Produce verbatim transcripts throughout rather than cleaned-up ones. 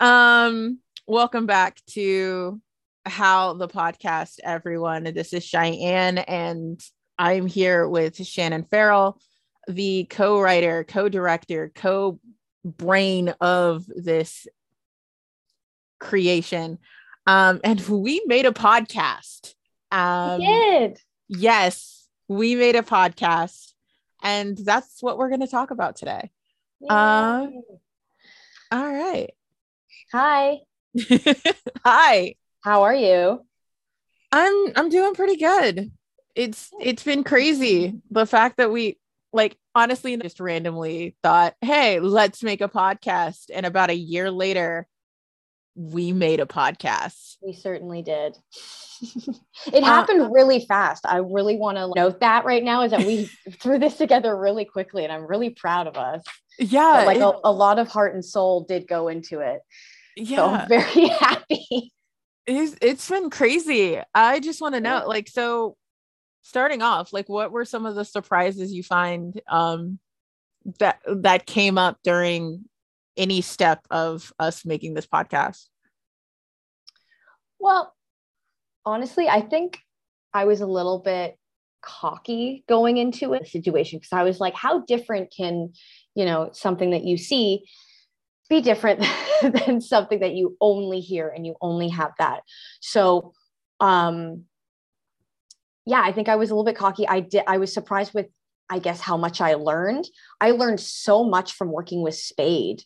um welcome back to Howl the podcast, everyone. This is Cheyenne and I'm here with Shannon Farrell, the co-writer, co-director, co-brain of this creation, um and we made a podcast. Um we did. Yes, we made a podcast and that's what we're going to talk about today. Yay. um All right. Hi. Hi. How are you? I'm I'm doing pretty good. It's it's been crazy. The fact that we like honestly just randomly thought, hey, let's make a podcast. And about a year later, we made a podcast. We certainly did. It uh, happened really fast. I really want to note that right now is that we threw this together really quickly and I'm really proud of us. Yeah. But like it, a, a lot of heart and soul did go into it. Yeah. So I'm very happy. It's, it's been crazy. I just want to know, like, so starting off, like what were some of the surprises you find um, that, that came up during any step of us making this podcast? Well, honestly, I think I was a little bit cocky going into a situation because I was like, how different can, you know, something that you see be different than something that you only hear and you only have that. So, um, yeah, I think I was a little bit cocky. I did. I was surprised with, I guess, how much I learned. I learned so much from working with Spade.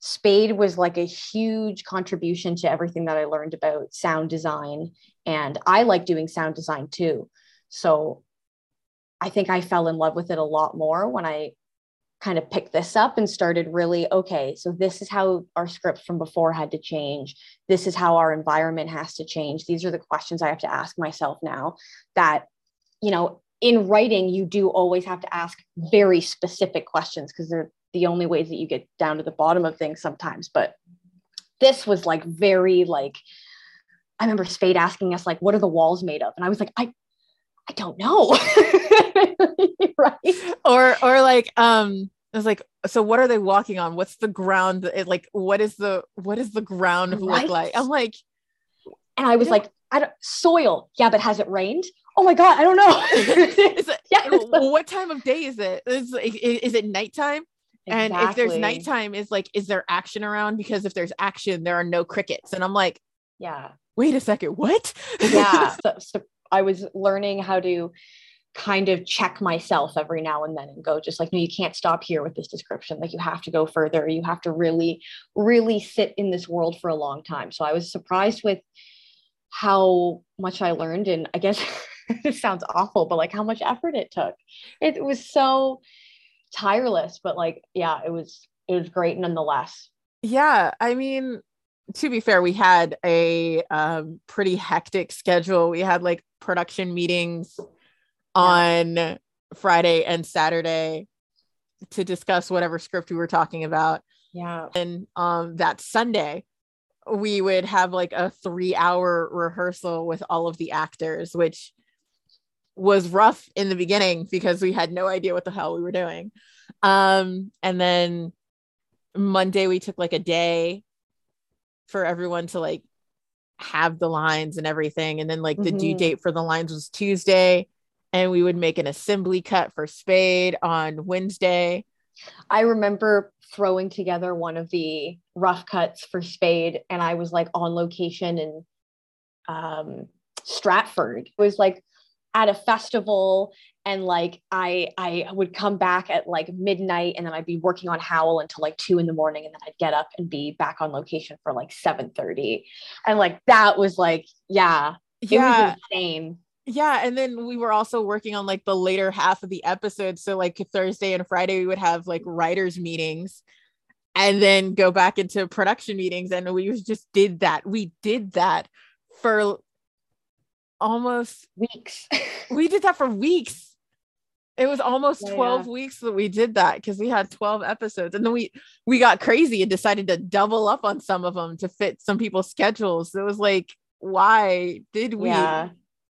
Spade was like a huge contribution to everything that I learned about sound design. And I like doing sound design too. So I think I fell in love with it a lot more when I kind of picked this up and started really, okay, so this is how our scripts from before had to change. This is how our environment has to change. These are the questions I have to ask myself now that, you know, in writing, you do always have to ask very specific questions because they're the only ways that you get down to the bottom of things sometimes. But this was like very like, I remember Spade asking us like, what are the walls made of? And I was like, I, I don't know. Right. Or, or like, um, I was like, so what are they walking on? What's the ground? It, like, what is the, what is the ground right? look like? I'm like, and I was I like, I don't soil. Yeah. But has it rained? Oh my God. I don't know. it, yeah, what time of day is it? Is, is it nighttime? Exactly. And if there's nighttime, is like, is there action around? Because if there's action, there are no crickets. And I'm like, yeah, wait a second. What? Yeah. So, so I was learning how to kind of check myself every now and then and go just like, no, you can't stop here with this description. Like you have to go further. You have to really, really sit in this world for a long time. So I was surprised with how much I learned. And I guess it sounds awful, but like how much effort it took. It, it was so tireless, but like, yeah, it was, it was great nonetheless. Yeah. I mean, to be fair, we had a um, pretty hectic schedule. We had like production meetings on yeah. Friday and Saturday to discuss whatever script we were talking about. Yeah. And um, that Sunday, we would have like a three hour rehearsal with all of the actors, which was rough in the beginning because we had no idea what the hell we were doing. Um, and then Monday, we took like a day for everyone to like have the lines and everything. And then like the mm-hmm. due date for the lines was Tuesday and we would make an assembly cut for Spade on Wednesday. I remember throwing together one of the rough cuts for Spade and I was like on location in um, Stratford. It was like at a festival and like I I would come back at like midnight and then I'd be working on Howl until like two in the morning and then I'd get up and be back on location for like seven thirty and like that was like yeah it yeah. was insane. Yeah, and then we were also working on like the later half of the episode, so like Thursday and Friday we would have like writers meetings and then go back into production meetings and we just did that we did that for almost weeks. We did that for weeks. It was almost yeah, twelve yeah. weeks that we did that because we had twelve episodes and then we we got crazy and decided to double up on some of them to fit some people's schedules. It was like, why did we? Yeah,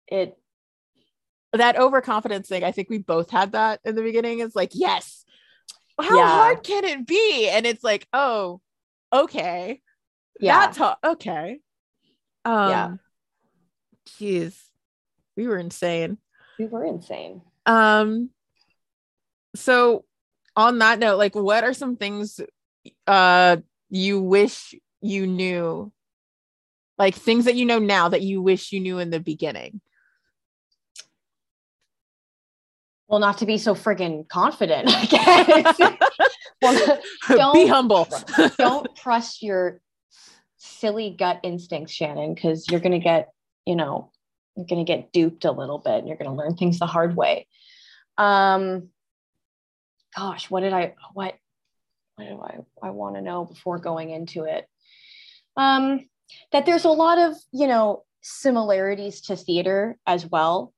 it that overconfidence thing, I think we both had that in the beginning. It's like, yes, how yeah. hard can it be? And it's like, oh, okay. Yeah. That's ho- okay. Um, yeah. Geez, we were insane. We were insane. Um, so on that note, like, what are some things uh, you wish you knew? Like things that you know now that you wish you knew in the beginning? Well, not to be so friggin' confident, I guess. Well, don't, be humble. Don't trust your silly gut instincts, Shannon, because you're going to get, you know, you're going to get duped a little bit, and you're going to learn things the hard way. Um, gosh, what did I, what, what do I, I want to know before going into it? Um, that there's a lot of, you know, similarities to theater as well.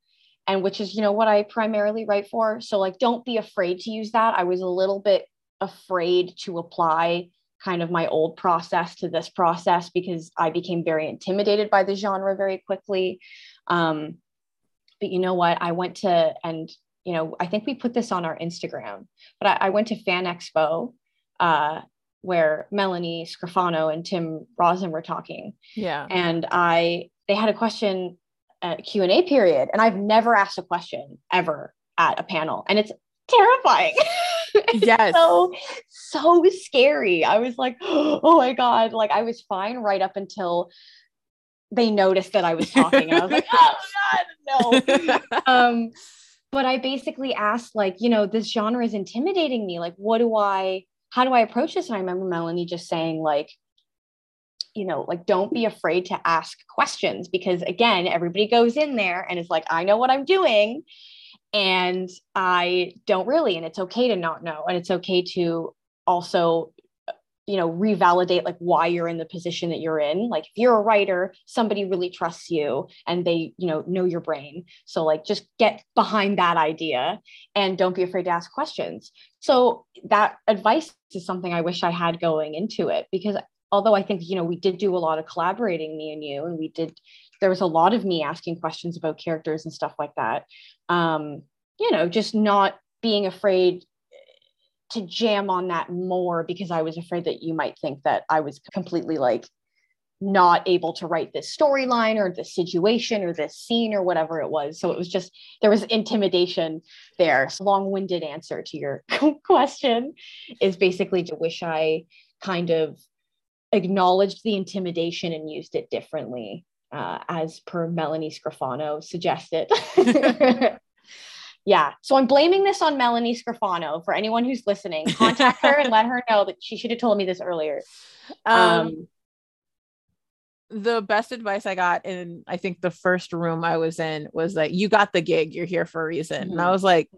And which is, you know, what I primarily write for. So like, don't be afraid to use that. I was a little bit afraid to apply kind of my old process to this process because I became very intimidated by the genre very quickly. Um, but you know what, I went to, and, you know, I think we put this on our Instagram, but I, I went to Fan Expo uh, where Melanie Scrofano and Tim Rosin were talking. Yeah. And I, they had a question Q and A period. And I've never asked a question ever at a panel. And it's terrifying. It's yes. So, so scary. I was like, oh my God. Like I was fine right up until they noticed that I was talking. And I was like, oh God, no. um, but I basically asked like, you know, this genre is intimidating me. Like, what do I, how do I approach this? And I remember Melanie just saying like, you know, like, don't be afraid to ask questions because again, everybody goes in there and is like, I know what I'm doing and I don't really, and it's okay to not know. And it's okay to also, you know, revalidate like why you're in the position that you're in. Like if you're a writer, somebody really trusts you and they, you know, know your brain. So like, just get behind that idea and don't be afraid to ask questions. So that advice is something I wish I had going into it because although I think, you know, we did do a lot of collaborating, me and you, and we did, there was a lot of me asking questions about characters and stuff like that. Um, you know, just not being afraid to jam on that more because I was afraid that you might think that I was completely like not able to write this storyline or this situation or this scene or whatever it was. So it was just, there was intimidation there. So long-winded answer to your question is basically to wish I kind of acknowledged the intimidation and used it differently, uh, as per Melanie Scrofano suggested. Yeah. So I'm blaming this on Melanie Scrofano for anyone who's listening. Contact her and let her know that she should have told me this earlier. Um, um, the best advice I got in, I think the first room I was in was like, you got the gig, you're here for a reason. Mm-hmm. And I was like,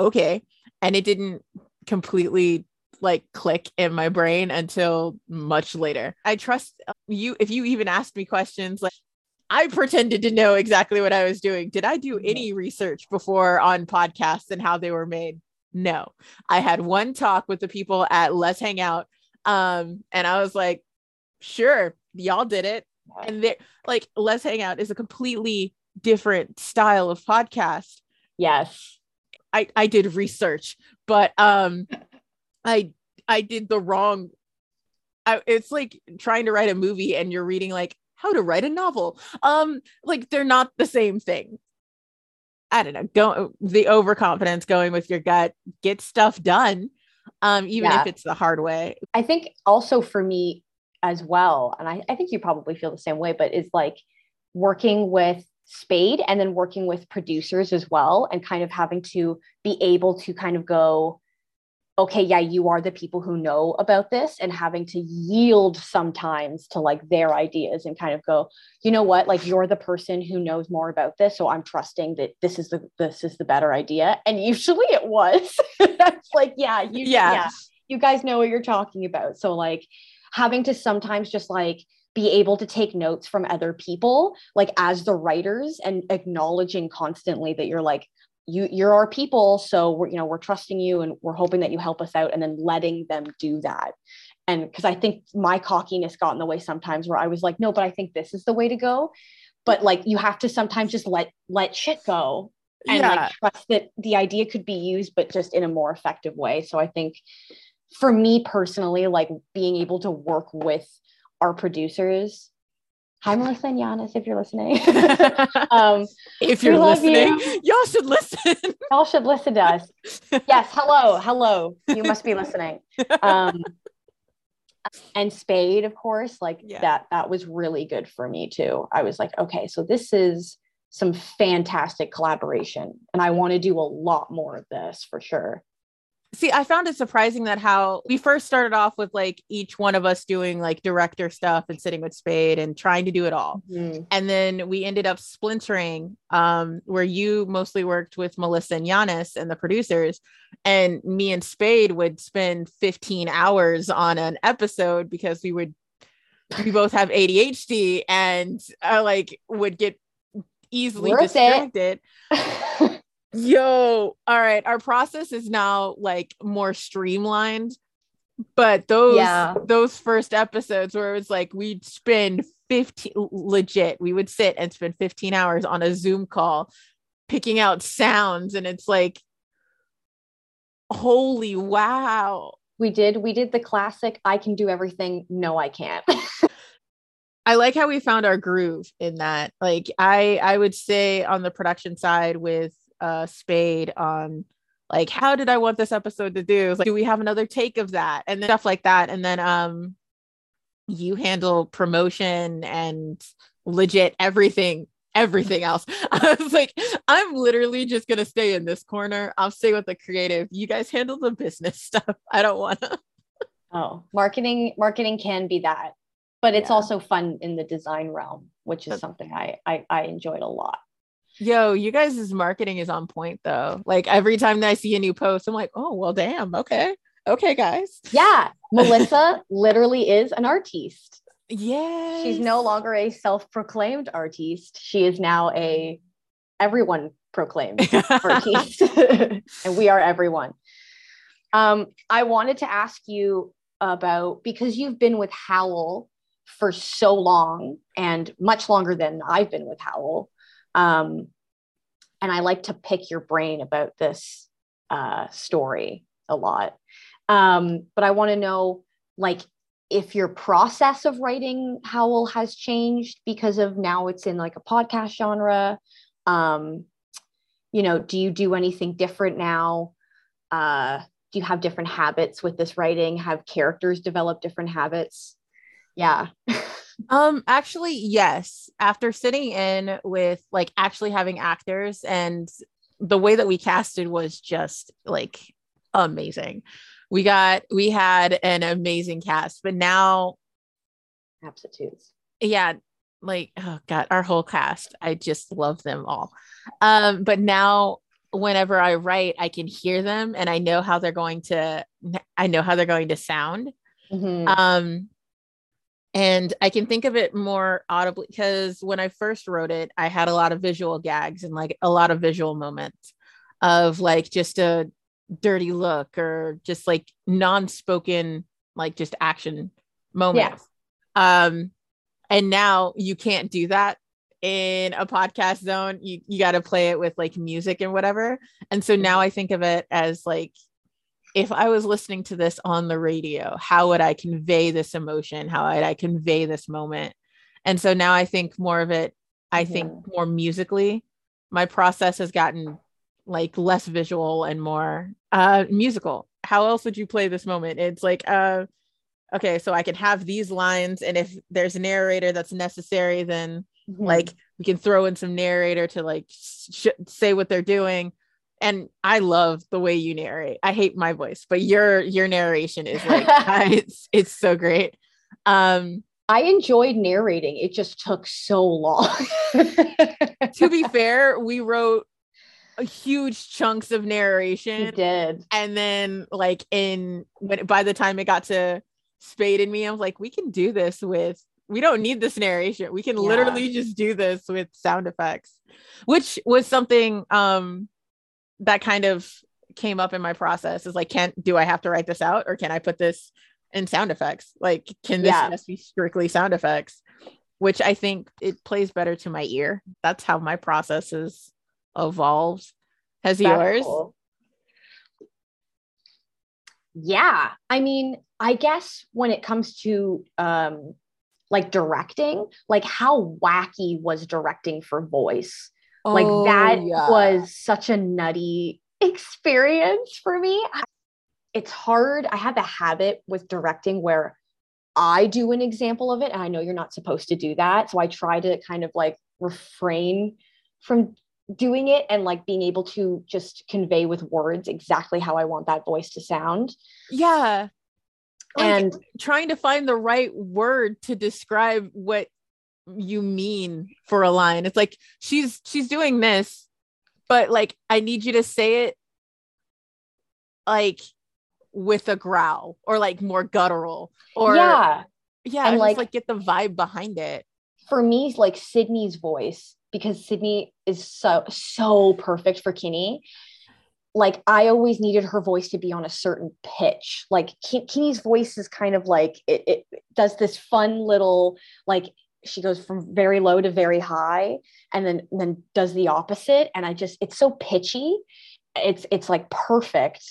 okay. And it didn't completely like click in my brain until much later. I trust you. If you even asked me questions, like I pretended to know exactly what I was doing. Did I do any research before on podcasts and how they were made? No, I had one talk with the people at Let's Hang Out. Um, and I was like, sure, y'all did it. And they like, Let's Hang Out is a completely different style of podcast. Yes. I, I did research, but, um, I I did the wrong. I, it's like trying to write a movie and you're reading like how to write a novel. Um, like they're not the same thing. I don't know. Go the overconfidence, going with your gut, get stuff done, um, even yeah. if it's the hard way. I think also for me as well, and I, I think you probably feel the same way, but it's like working with Spade and then working with producers as well, and kind of having to be able to kind of go, okay, yeah, you are the people who know about this, and having to yield sometimes to like their ideas and kind of go, you know what, like you're the person who knows more about this. So I'm trusting that this is the, this is the better idea. And usually it was It's like, yeah, you, yeah. yeah, you guys know what you're talking about. So like having to sometimes just like be able to take notes from other people, like as the writers, and acknowledging constantly that you're like, you you're our people. So we're, you know, we're trusting you and we're hoping that you help us out, and then letting them do that. And because I think my cockiness got in the way sometimes where I was like, no, but I think this is the way to go. but like you have to sometimes just let let shit go and yeah. like trust that the idea could be used, but just in a more effective way. So I think for me personally, like being able to work with our producers. Hi, Melissa and Giannis, if you're listening. um, if you're listening, you. y'all should listen. Y'all should listen to us. Yes, hello, hello. You must be listening. Um, and Spade, of course, like yeah. that, that was really good for me too. I was like, okay, so this is some fantastic collaboration and I want to do a lot more of this for sure. See, I found it surprising that how we first started off with like each one of us doing like director stuff and sitting with Spade and trying to do it all. Mm-hmm. And then we ended up splintering um, where you mostly worked with Melissa and Giannis and the producers, and me and Spade would spend fifteen hours on an episode because we would, we both have A D H D and uh, like would get easily Worth distracted. It. Yo, all right. Our process is now like more streamlined, but those yeah. those first episodes where it was like we'd spend fifteen legit, we would sit and spend fifteen hours on a Zoom call picking out sounds, and it's like, holy wow. We did we did the classic I can do everything, no I can't. I like how we found our groove in that. Like I I would say on the production side with Uh, Spade on like, how did I want this episode to do? Like, do we have another take of that? And then stuff like that. And then um, you handle promotion and legit everything, everything else. I was like, I'm literally just going to stay in this corner. I'll stay with the creative. You guys handle the business stuff. I don't want to. Oh, marketing, marketing can be that, but it's yeah. also fun in the design realm, which is something I, I, I enjoyed a lot. Yo, you guys' marketing is on point though. Like every time that I see a new post, I'm like, oh, well, damn. Okay. Okay, guys. Yeah. Melissa literally is an artiste. Yeah. She's no longer a self-proclaimed artiste. She is now a everyone proclaimed artiste. And we are everyone. Um, I wanted to ask you about, because you've been with Howl for so long and much longer than I've been with Howl. Um, and I like to pick your brain about this, uh, story a lot. Um, but I want to know, like, if your process of writing Howl has changed because of now it's in like a podcast genre. Um, you know, do you do anything different now? Uh, do you have different habits with this writing? Have characters develop different habits? Yeah. Um, actually, yes. After sitting in with like actually having actors, and the way that we casted was just like amazing. We got, we had an amazing cast, but now. Absolutes. Yeah. Like, oh God, our whole cast. I just love them all. Um, but now whenever I write, I can hear them and I know how they're going to, I know how they're going to sound. Mm-hmm. Um, And I can think of it more audibly because when I first wrote it, I had a lot of visual gags and like a lot of visual moments of like just a dirty look or just like non-spoken, like just action moments. Yeah. Um, and now you can't do that in a podcast zone. You, you got to play it with like music and whatever. And so now I think of it as like, if I was listening to this on the radio, how would I convey this emotion? How would I convey this moment? And so now I think more of it, I think yeah. more musically. My process has gotten like less visual and more uh, musical. How else would you play this moment? It's like, uh, okay, so I can have these lines. And if there's a narrator that's necessary, then mm-hmm. like we can throw in some narrator to like sh- say what they're doing. And I love the way you narrate. I hate my voice, but your your narration is like, it's it's so great. Um, I enjoyed narrating. It just took so long. To be fair, we wrote huge chunks of narration. You did. And then like in, when, by the time it got to Spade and me, I was like, we can do this with, we don't need this narration. We can yeah. literally just do this with sound effects, which was something... Um, that kind of came up in my process is like, can, do I have to write this out or can I put this in sound effects? Like, can this yeah. just be strictly sound effects? which I think it plays better to my ear. That's how my processes evolves. Has That's yours? Cool. Yeah. I mean, I guess when it comes to um, like directing, like how wacky was directing for voice? Oh, like that yeah. was such a nutty experience for me. It's hard. I have a habit with directing where I do an example of it, and I know you're not supposed to do that. So I try to kind of like refrain from doing it and like being able to just convey with words exactly how I want that voice to sound. Yeah. And like, trying to find the right word to describe what you mean for a line. It's like, she's, she's doing this, but like, I need you to say it like with a growl or like more guttural or yeah, yeah, and like, just, like get the vibe behind it. For me, like Sydney's voice, because Sydney is so, so perfect for Kenny. Like I always needed her voice to be on a certain pitch. Like Ken- Kenny's voice is kind of like, it, it does this fun little, like she goes from very low to very high and then, and then does the opposite. And I just, it's so pitchy. It's, it's like perfect.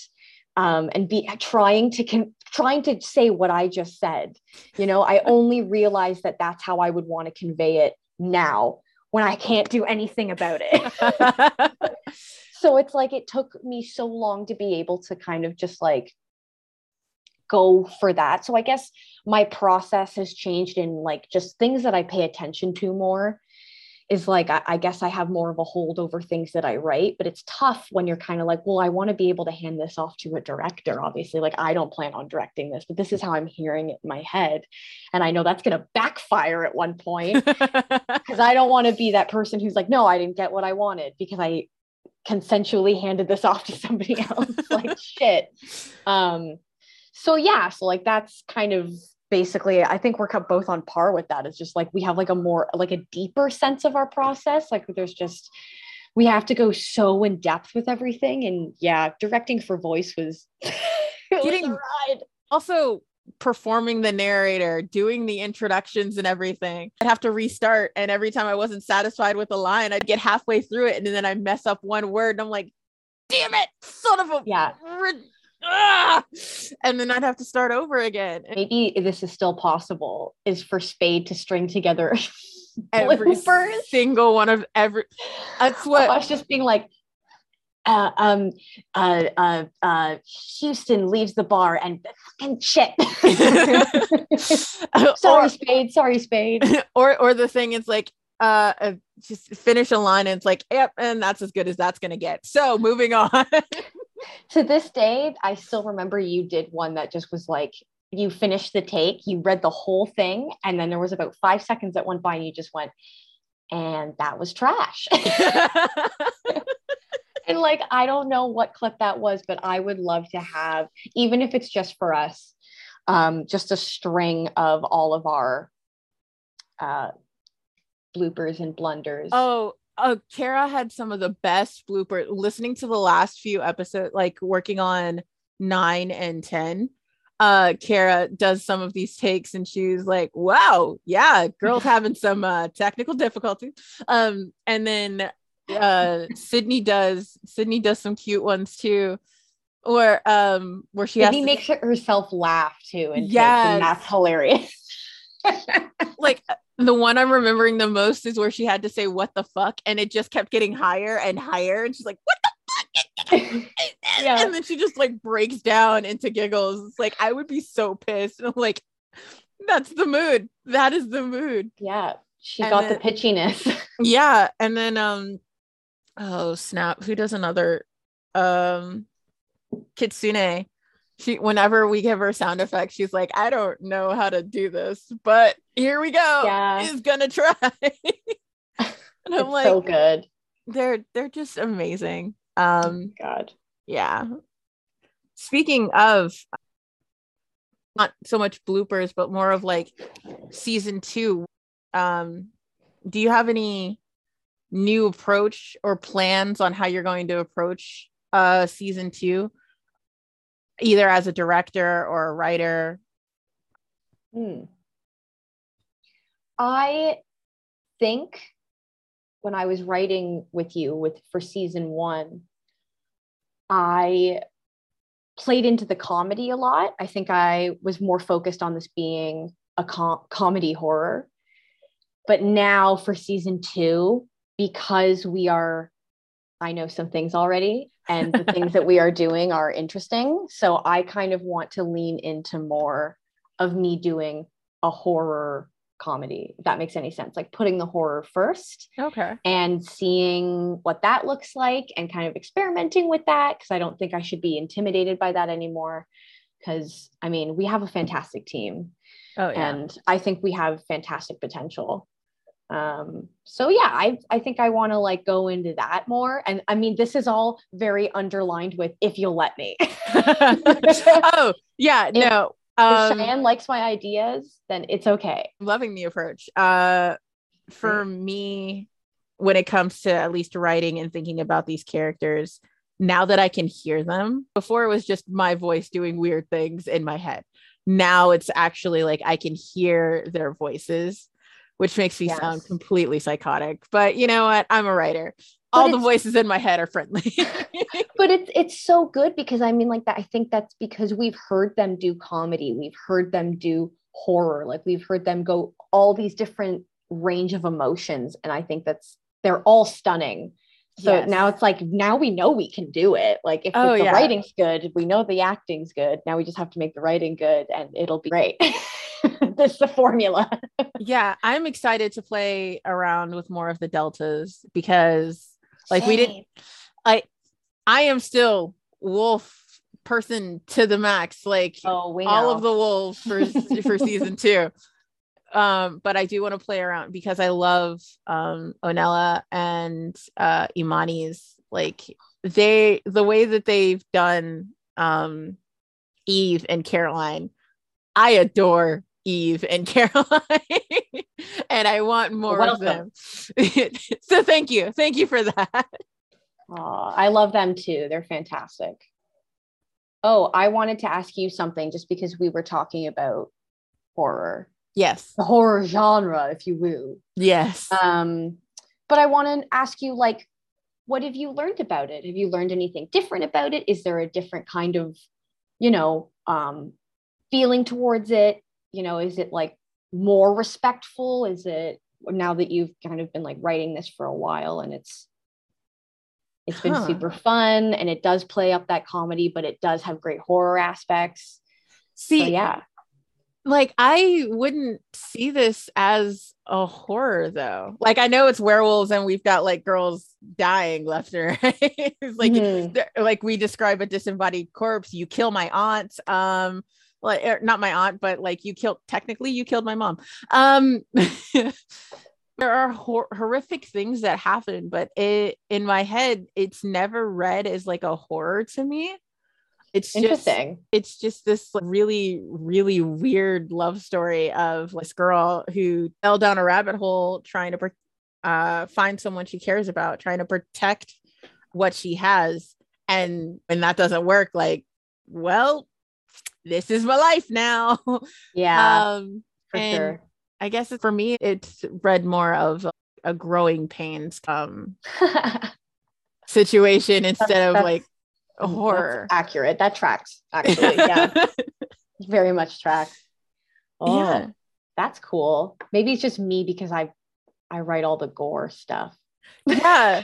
Um, and be trying to con- trying to say what I just said. You know, I only realized that that's how I would want to convey it now when I can't do anything about it. So it's like, it took me so long to be able to kind of just like go for that. So I guess my process has changed in like just things that I pay attention to more is like, I, I guess I have more of a hold over things that I write, but it's tough when you're kind of like, well, I want to be able to hand this off to a director, obviously. Like, I don't plan on directing this, but this is how I'm hearing it in my head. And I know that's going to backfire at one point because I don't want to be that person who's like, no, I didn't get what I wanted because I consensually handed this off to somebody else. Like, shit. Um, so yeah, so like, that's kind of basically, I think we're both on par with that. It's just like, we have like a more, like a deeper sense of our process. Like there's just, we have to go so in depth with everything. And yeah, directing for voice was, getting, was a ride. Also performing the narrator, doing the introductions and everything. I'd have to restart. And every time I wasn't satisfied with a line, I'd get halfway through it. And then I mess up one word and I'm like, damn it, son of a... Yeah. Re- Ah! And then I'd have to start over again. Maybe this is still possible, is for Spade to string together every bloopers. Single one of every. That's what I was just being like, uh, um, uh, uh, uh, Houston leaves the bar and fucking shit. sorry, or, Spade. Sorry, Spade. Or, or the thing is like, uh, uh, just finish a line and it's like, yep, and that's as good as that's gonna get. So moving on. To this day, I still remember you did one that just was like, you finished the take, you read the whole thing, and then there was about five seconds that went by and you just went, and that was trash. And like, I don't know what clip that was, but I would love to have, even if it's just for us, um, just a string of all of our uh, bloopers and blunders. Oh, Uh, Kara had some of the best bloopers. Listening to the last few episodes, like working on nine and ten, uh, Kara does some of these takes and she's like, wow, yeah, girls having some uh, technical difficulties. Um, and then uh, Sydney does Sydney does some cute ones too, or um, where she Sydney has makes to- herself laugh too, and yeah, that's hilarious. Like the one I'm remembering the most is where she had to say what the fuck and it just kept getting higher and higher and she's like what the fuck. Yeah. And then she just like breaks down into giggles. It's like I would be so pissed and I'm like that's the mood, that is the mood. Yeah, she and got then, the pitchiness. Yeah. And then um oh snap who does another um Kitsune. She, whenever we give her sound effects, she's like, I don't know how to do this, but here we go. Yeah. She's gonna try. And I'm it's like, so good. They're they're just amazing. Um, oh God, yeah. Speaking of, not so much bloopers, but more of like season two. Um, do you have any new approach or plans on how you're going to approach uh season two? Either as a director or a writer? Hmm. I think when I was writing with you with for season one, I played into the comedy a lot. I think I was more focused on this being a com- comedy horror. But now for season two, because we are, I know some things already, and the things that we are doing are interesting. So I kind of want to lean into more of me doing a horror comedy, if that makes any sense, like putting the horror first. Okay. And seeing what that looks like and kind of experimenting with that, because I don't think I should be intimidated by that anymore. Because, I mean, we have a fantastic team. Oh, yeah. And I think we have fantastic potential. Um, so yeah, I, I think I want to like go into that more. And I mean, this is all very underlined with, if you'll let me. Oh yeah, if, no. Um, if Cheyenne likes my ideas, then it's okay. Loving the approach. Uh, for mm. me, when it comes to at least writing and thinking about these characters, now that I can hear them, before it was just my voice doing weird things in my head. Now it's actually like I can hear their voices, which makes me yes. sound completely psychotic. But you know what? I'm a writer. But all the voices in my head are friendly. But it's it's so good because I mean, like that. I think that's because we've heard them do comedy. We've heard them do horror. Like we've heard them go all these different range of emotions. And I think that's they're all stunning. So yes. now it's like, now we know we can do it. Like if oh, the yeah. writing's good, we know the acting's good. Now we just have to make the writing good and it'll be great. That's the formula. Yeah. I'm excited to play around with more of the deltas because like Same. we didn't, I, I am still wolf person to the max, like oh, all of the wolves for, for season two. Um, but I do want to play around because I love um, Onela and uh, Imani's, like they, the way that they've done um, Eve and Caroline. I adore Eve and Caroline and I want more well, of them. So thank you. Thank you for that. Aww, I love them too. They're fantastic. Oh, I wanted to ask you something just because we were talking about horror. Yes. The horror genre, if you will. Yes. Um, but I want to ask you, like, what have you learned about it? Have you learned anything different about it? Is there a different kind of, you know, um, feeling towards it? You know, is it like more respectful? Is it now that you've kind of been like writing this for a while and it's, it's been huh. super fun and it does play up that comedy, but it does have great horror aspects. See, so, yeah. Like, I wouldn't see this as a horror, though. Like, I know it's werewolves and we've got, like, girls dying left and right. Like, mm. like we describe a disembodied corpse. You kill my aunt. Um, like, not my aunt, but, like, you killed, technically, you killed my mom. Um, there are hor- horrific things that happen, but it in my head, it's never read as, like, a horror to me. It's interesting. Just, it's just this really, really weird love story of this girl who fell down a rabbit hole trying to uh, find someone she cares about, trying to protect what she has. And when that doesn't work, like, well, this is my life now. Yeah, um, for sure. I guess for me, it's read more of a growing pains um, situation instead that's, of that's- like, horror. That's accurate. That tracks, actually. Yeah. Very much tracks. Oh, yeah. That's cool. Maybe it's just me because I I write all the gore stuff. Yeah.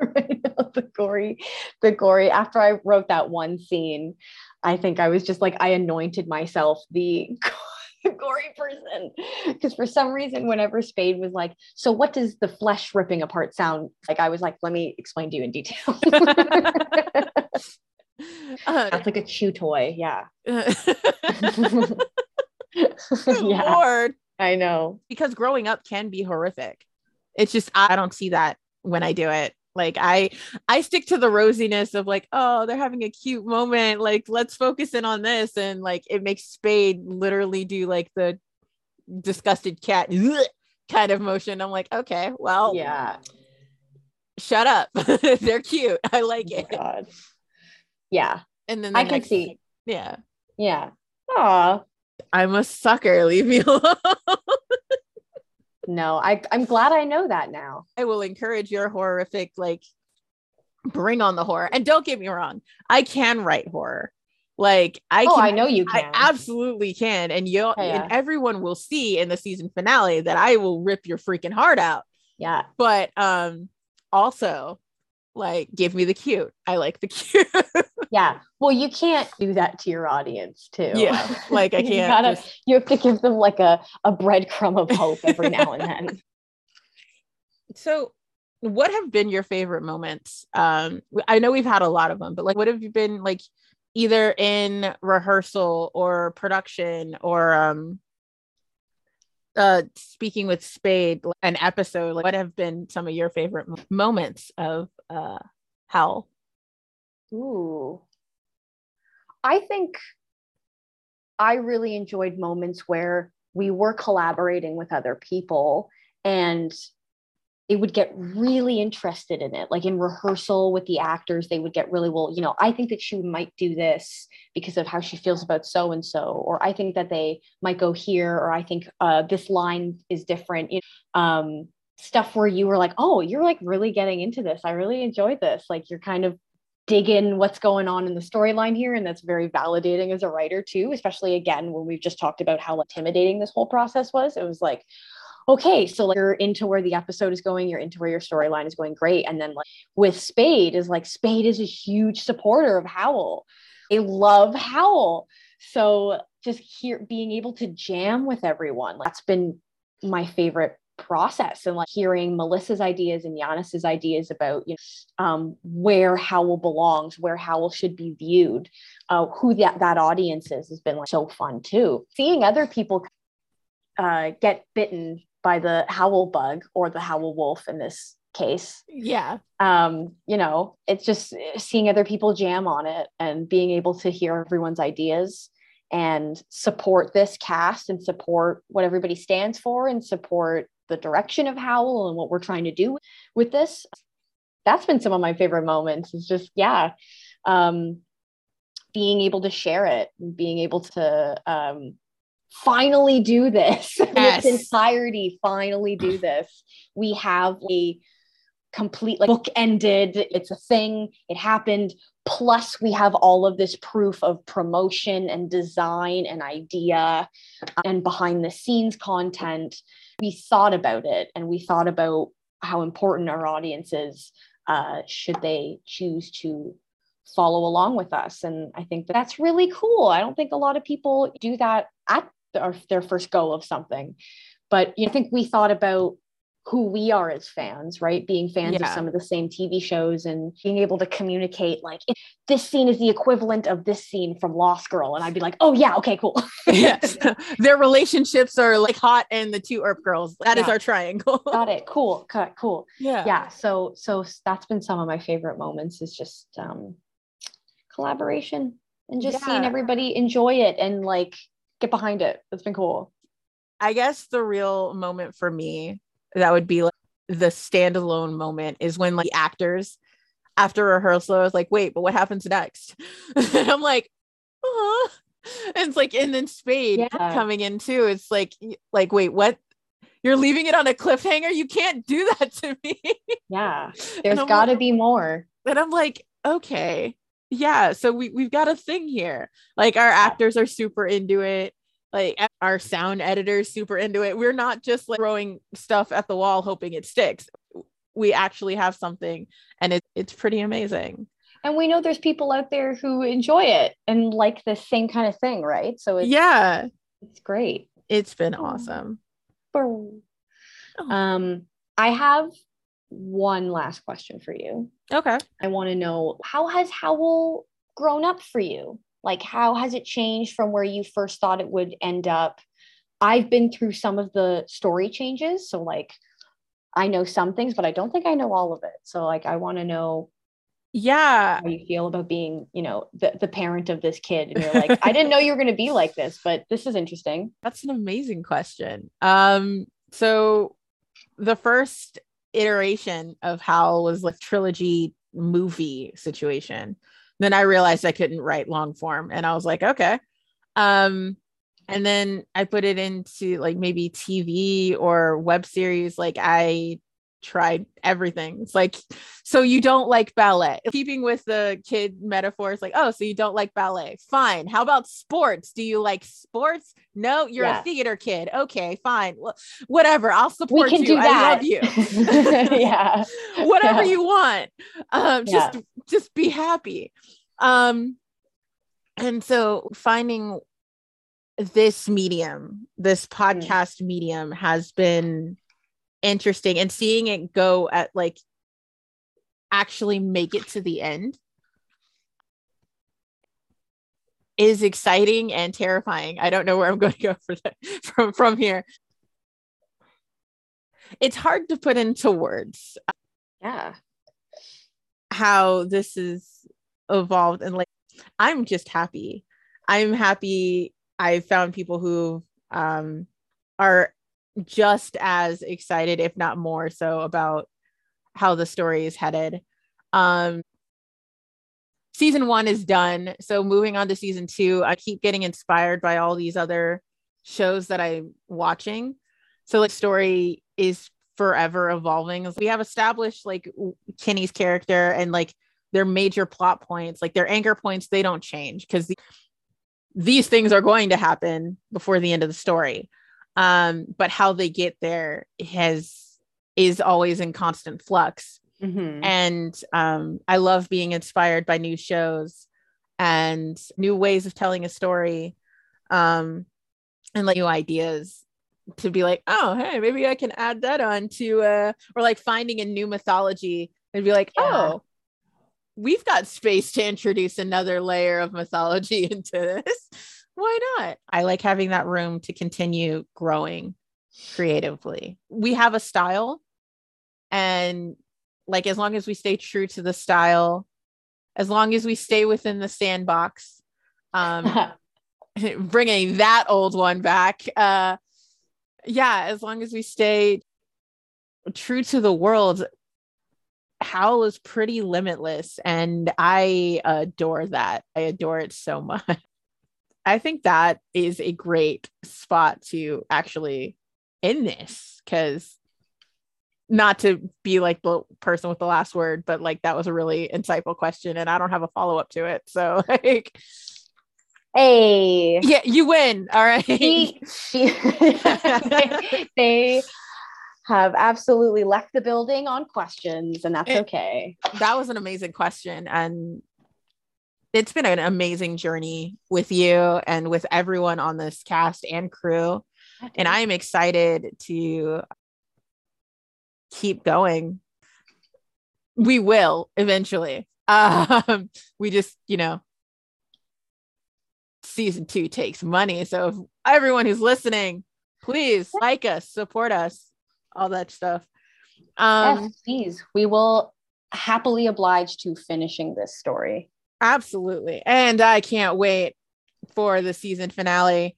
Right now, the gory, the gory. After I wrote that one scene, I think I was just like, I anointed myself the gory person because for some reason whenever Spade was like, so what does the flesh ripping apart sound like, I was like, let me explain to you in detail. Uh, that's like a chew toy. Yeah. Uh, yeah. Lord. I know, because growing up can be horrific. It's just I don't see that when I do it. Like I I stick to the rosiness of like, oh, they're having a cute moment. Like, let's focus in on this. And like, it makes Spade literally do like the disgusted cat kind of motion. I'm like, okay, well, yeah, shut up. They're cute. I like it. Oh, God. Yeah. And then the I can see. Thing, yeah. Yeah. Aw. I'm a sucker. Leave me alone. no, I, I'm glad I know that now. I will encourage your horrific, like, bring on the horror. And don't get me wrong, I can write horror. Like I oh, can, I know you can. I absolutely can. And you oh, yeah. and everyone will see in the season finale that I will rip your freaking heart out. Yeah. But um also, like, give me the cute. I like the cute. Yeah. Well, you can't do that to your audience too. Yeah. Like I can't. you, gotta, just... you have to give them like a, a breadcrumb of hope every now and then. So what have been your favorite moments? Um, I know we've had a lot of them, but like what have you been like either in rehearsal or production or um, uh, speaking with Spade, an episode, like, what have been some of your favorite moments of uh, Howl? Ooh, I think I really enjoyed moments where we were collaborating with other people and it would get really interested in it. Like in rehearsal with the actors, they would get really, well, you know, I think that she might do this because of how she feels about so-and-so, or I think that they might go here, or I think uh, this line is different. You know, um, stuff where you were like, oh, you're like really getting into this. I really enjoyed this. Like you're kind of digging what's going on in the storyline here. And that's very validating as a writer too, especially again, when we've just talked about how intimidating this whole process was. It was like, okay, so like you're into where the episode is going, you're into where your storyline is going, great. And then like with Spade is like, Spade is a huge supporter of Howl. They love Howl. So just here being able to jam with everyone, like, that's been my favorite process. And like hearing Melissa's ideas and Giannis's ideas about, you know, um, where Howl belongs, where Howl should be viewed, uh, who that, that audience is, has been like so fun too. Seeing other people uh, get bitten by the Howl bug or the Howl wolf in this case. Yeah. Um, you know, it's just seeing other people jam on it and being able to hear everyone's ideas and support this cast and support what everybody stands for and support the direction of Howl and what we're trying to do with this. That's been some of my favorite moments. It's just, yeah. Um, being able to share it and being able to, um, finally do this yes. in its entirety. Finally do this. We have a complete like, book ended. It's a thing. It happened. Plus we have all of this proof of promotion and design and idea and behind the scenes content. We thought about it and we thought about how important our audience is uh, should they choose to follow along with us. And I think that that's really cool. I don't think a lot of people do that at the, their first go of something, but you know, I think we thought about who we are as fans, right? Being fans yeah. of some of the same T V shows and being able to communicate like this scene is the equivalent of this scene from Lost Girl. And I'd be like, oh yeah. Okay, cool. yes. Their relationships are like hot and the two Earp girls. That yeah. is our triangle. Got it. Cool. Cut. Cool. Yeah. Yeah. So, so that's been some of my favorite moments is just, um, collaboration and just yeah. seeing everybody enjoy it and like get behind it. It's been cool. I guess the real moment for me that would be like the standalone moment is when like the actors after rehearsal, I was like, wait, but what happens next? And I'm like, uh-huh. And it's like, and then Spade yeah. coming in too. It's like, like, wait, what? You're leaving it on a cliffhanger. You can't do that to me. Yeah. There's gotta like, be more. And I'm like, okay. Yeah, so we, we've got a thing here. Like our actors are super into it. Like our sound editors super into it. We're not just like throwing stuff at the wall, hoping it sticks. We actually have something and it, it's pretty amazing. And we know there's people out there who enjoy it and like the same kind of thing, right? So it's, yeah, it's great. It's been awesome. Um, I have one last question for you. Okay. I want to know, how has Howl grown up for you? Like, how has it changed from where you first thought it would end up? I've been through some of the story changes. So like, I know some things, but I don't think I know all of it. So like, I want to know yeah, how you feel about being, you know, the, the parent of this kid. And you're like, I didn't know you were going to be like this, but this is interesting. That's an amazing question. Um, so the first iteration of Howl was like trilogy movie situation. Then I realized I couldn't write long form and I was like, okay. Um, And then I put it into like maybe T V or web series. Like I tried everything. It's like, so you don't like ballet. Keeping with the kid metaphors, like, oh, so you don't like ballet. Fine. How about sports? Do you like sports? No, you're yeah. a theater kid. Okay, fine. Well, whatever. I'll support you. I love you. yeah. Whatever yeah. you want. Um, just, yeah. just be happy. Um, and so finding this medium, this podcast mm. medium has been interesting, and seeing it go at like actually make it to the end is exciting and terrifying. I don't know where I'm going to go for that, from, from here. It's hard to put into words. Yeah. How this is evolved, and like, I'm just happy. I'm happy. I've found people who um, are just as excited, if not more so, about how the story is headed. Um, season one is done. So moving on to season two, I keep getting inspired by all these other shows that I'm watching. So the like, story is forever evolving. We have established like Kenny's character and like their major plot points, like their anchor points, they don't change because the these things are going to happen before the end of the story. Um, but how they get there has, is always in constant flux. Mm-hmm. And um, I love being inspired by new shows and new ways of telling a story, um, and like new ideas to be like, oh, hey, maybe I can add that on to, uh, or like finding a new mythology and be like, yeah. oh, we've got space to introduce another layer of mythology into this. Why not? I like having that room to continue growing creatively. We have a style, and like, as long as we stay true to the style, as long as we stay within the sandbox, um, bringing that old one back. Uh, yeah. As long as we stay true to the world, Howl is pretty limitless, and I adore that. I adore it so much. I think that is a great spot to actually end this, because not to be like the person with the last word, but like that was a really insightful question, and I don't have a follow-up to it. So like, hey, yeah, you win. All right. She, she they have absolutely left the building on questions, and that's it, okay. That was an amazing question. And it's been an amazing journey with you and with everyone on this cast and crew. And I am excited to keep going. We will eventually. Um, we just, you know, season two takes money. So if everyone who's listening, please like us, support us, all that stuff. Um, yes, please. We will happily oblige to finishing this story. Absolutely. And I can't wait for the season finale.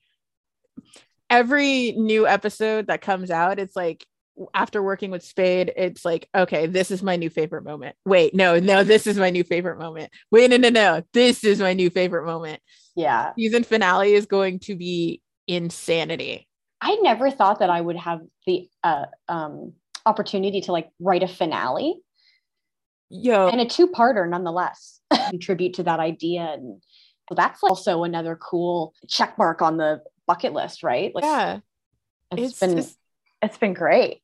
Every new episode that comes out, it's like, after working with Spade, it's like, okay, this is my new favorite moment. Wait, no, no, this is my new favorite moment. Wait, no, no, no, this is my new favorite moment. Yeah. Season finale is going to be insanity. I never thought that I would have the uh, um, opportunity to like write a finale. Yo. And a two-parter nonetheless. Contribute to that idea. And that's like also another cool check mark on the bucket list, right? Like, yeah. It's, it's been, just, it's been great.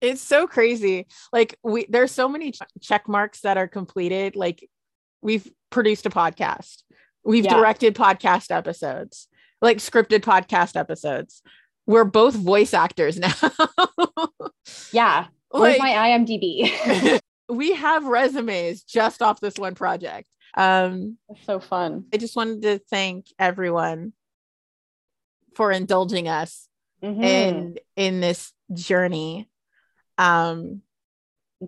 It's so crazy. Like we, there's so many check marks that are completed. Like we've produced a podcast. We've yeah. directed podcast episodes, like scripted podcast episodes. We're both voice actors now. yeah. Where's like, my I M D B? We have resumes just off this one project. Um, That's so fun. I just wanted to thank everyone for indulging us mm-hmm. in, in this journey. Um,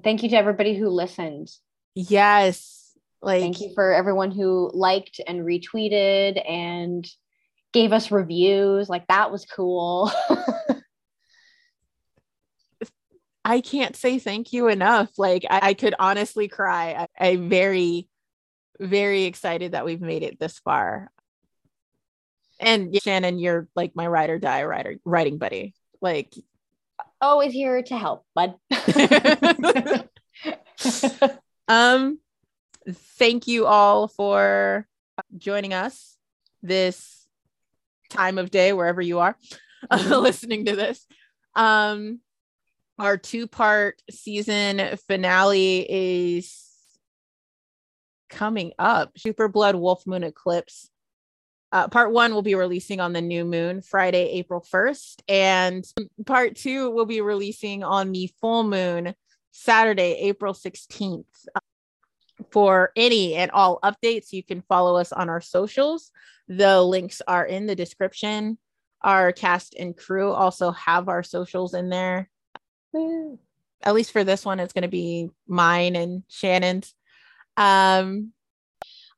thank you to everybody who listened. Yes. Like, thank you for everyone who liked and retweeted and gave us reviews. Like that was cool. I can't say thank you enough. Like I, I could honestly cry. I, I'm very, very excited that we've made it this far. And Shannon, you're like my ride or die rider writing buddy. Like, always here to help, bud. um, thank you all for joining us this time of day, wherever you are uh, listening to this. Um, our two-part season finale is coming up. Super Blood Wolf Moon Eclipse. Uh, part one will be releasing on the new moon, Friday, April first. And part two will be releasing on the full moon, Saturday, April sixteenth. For any and all updates, you can follow us on our socials. The links are in the description. Our cast and crew also have our socials in there. Woo. At least for this one, it's going to be mine and Shannon's. Um,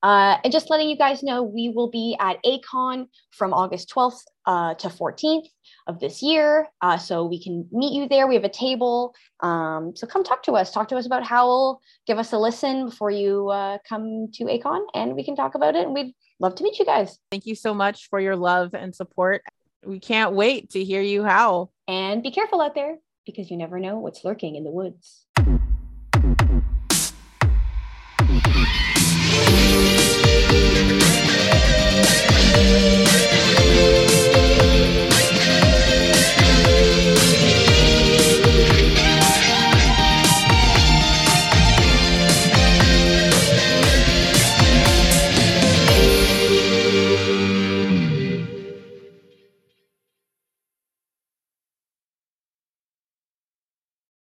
Uh, and just letting you guys know, we will be at ACON from August twelfth uh, to fourteenth of this year. Uh, so we can meet you there. We have a table. Um, so come talk to us. Talk to us about Howl. Give us a listen before you uh, come to ACON, and we can talk about it. And we'd love to meet you guys. Thank you so much for your love and support. We can't wait to hear you howl. And be careful out there, because you never know what's lurking in the woods.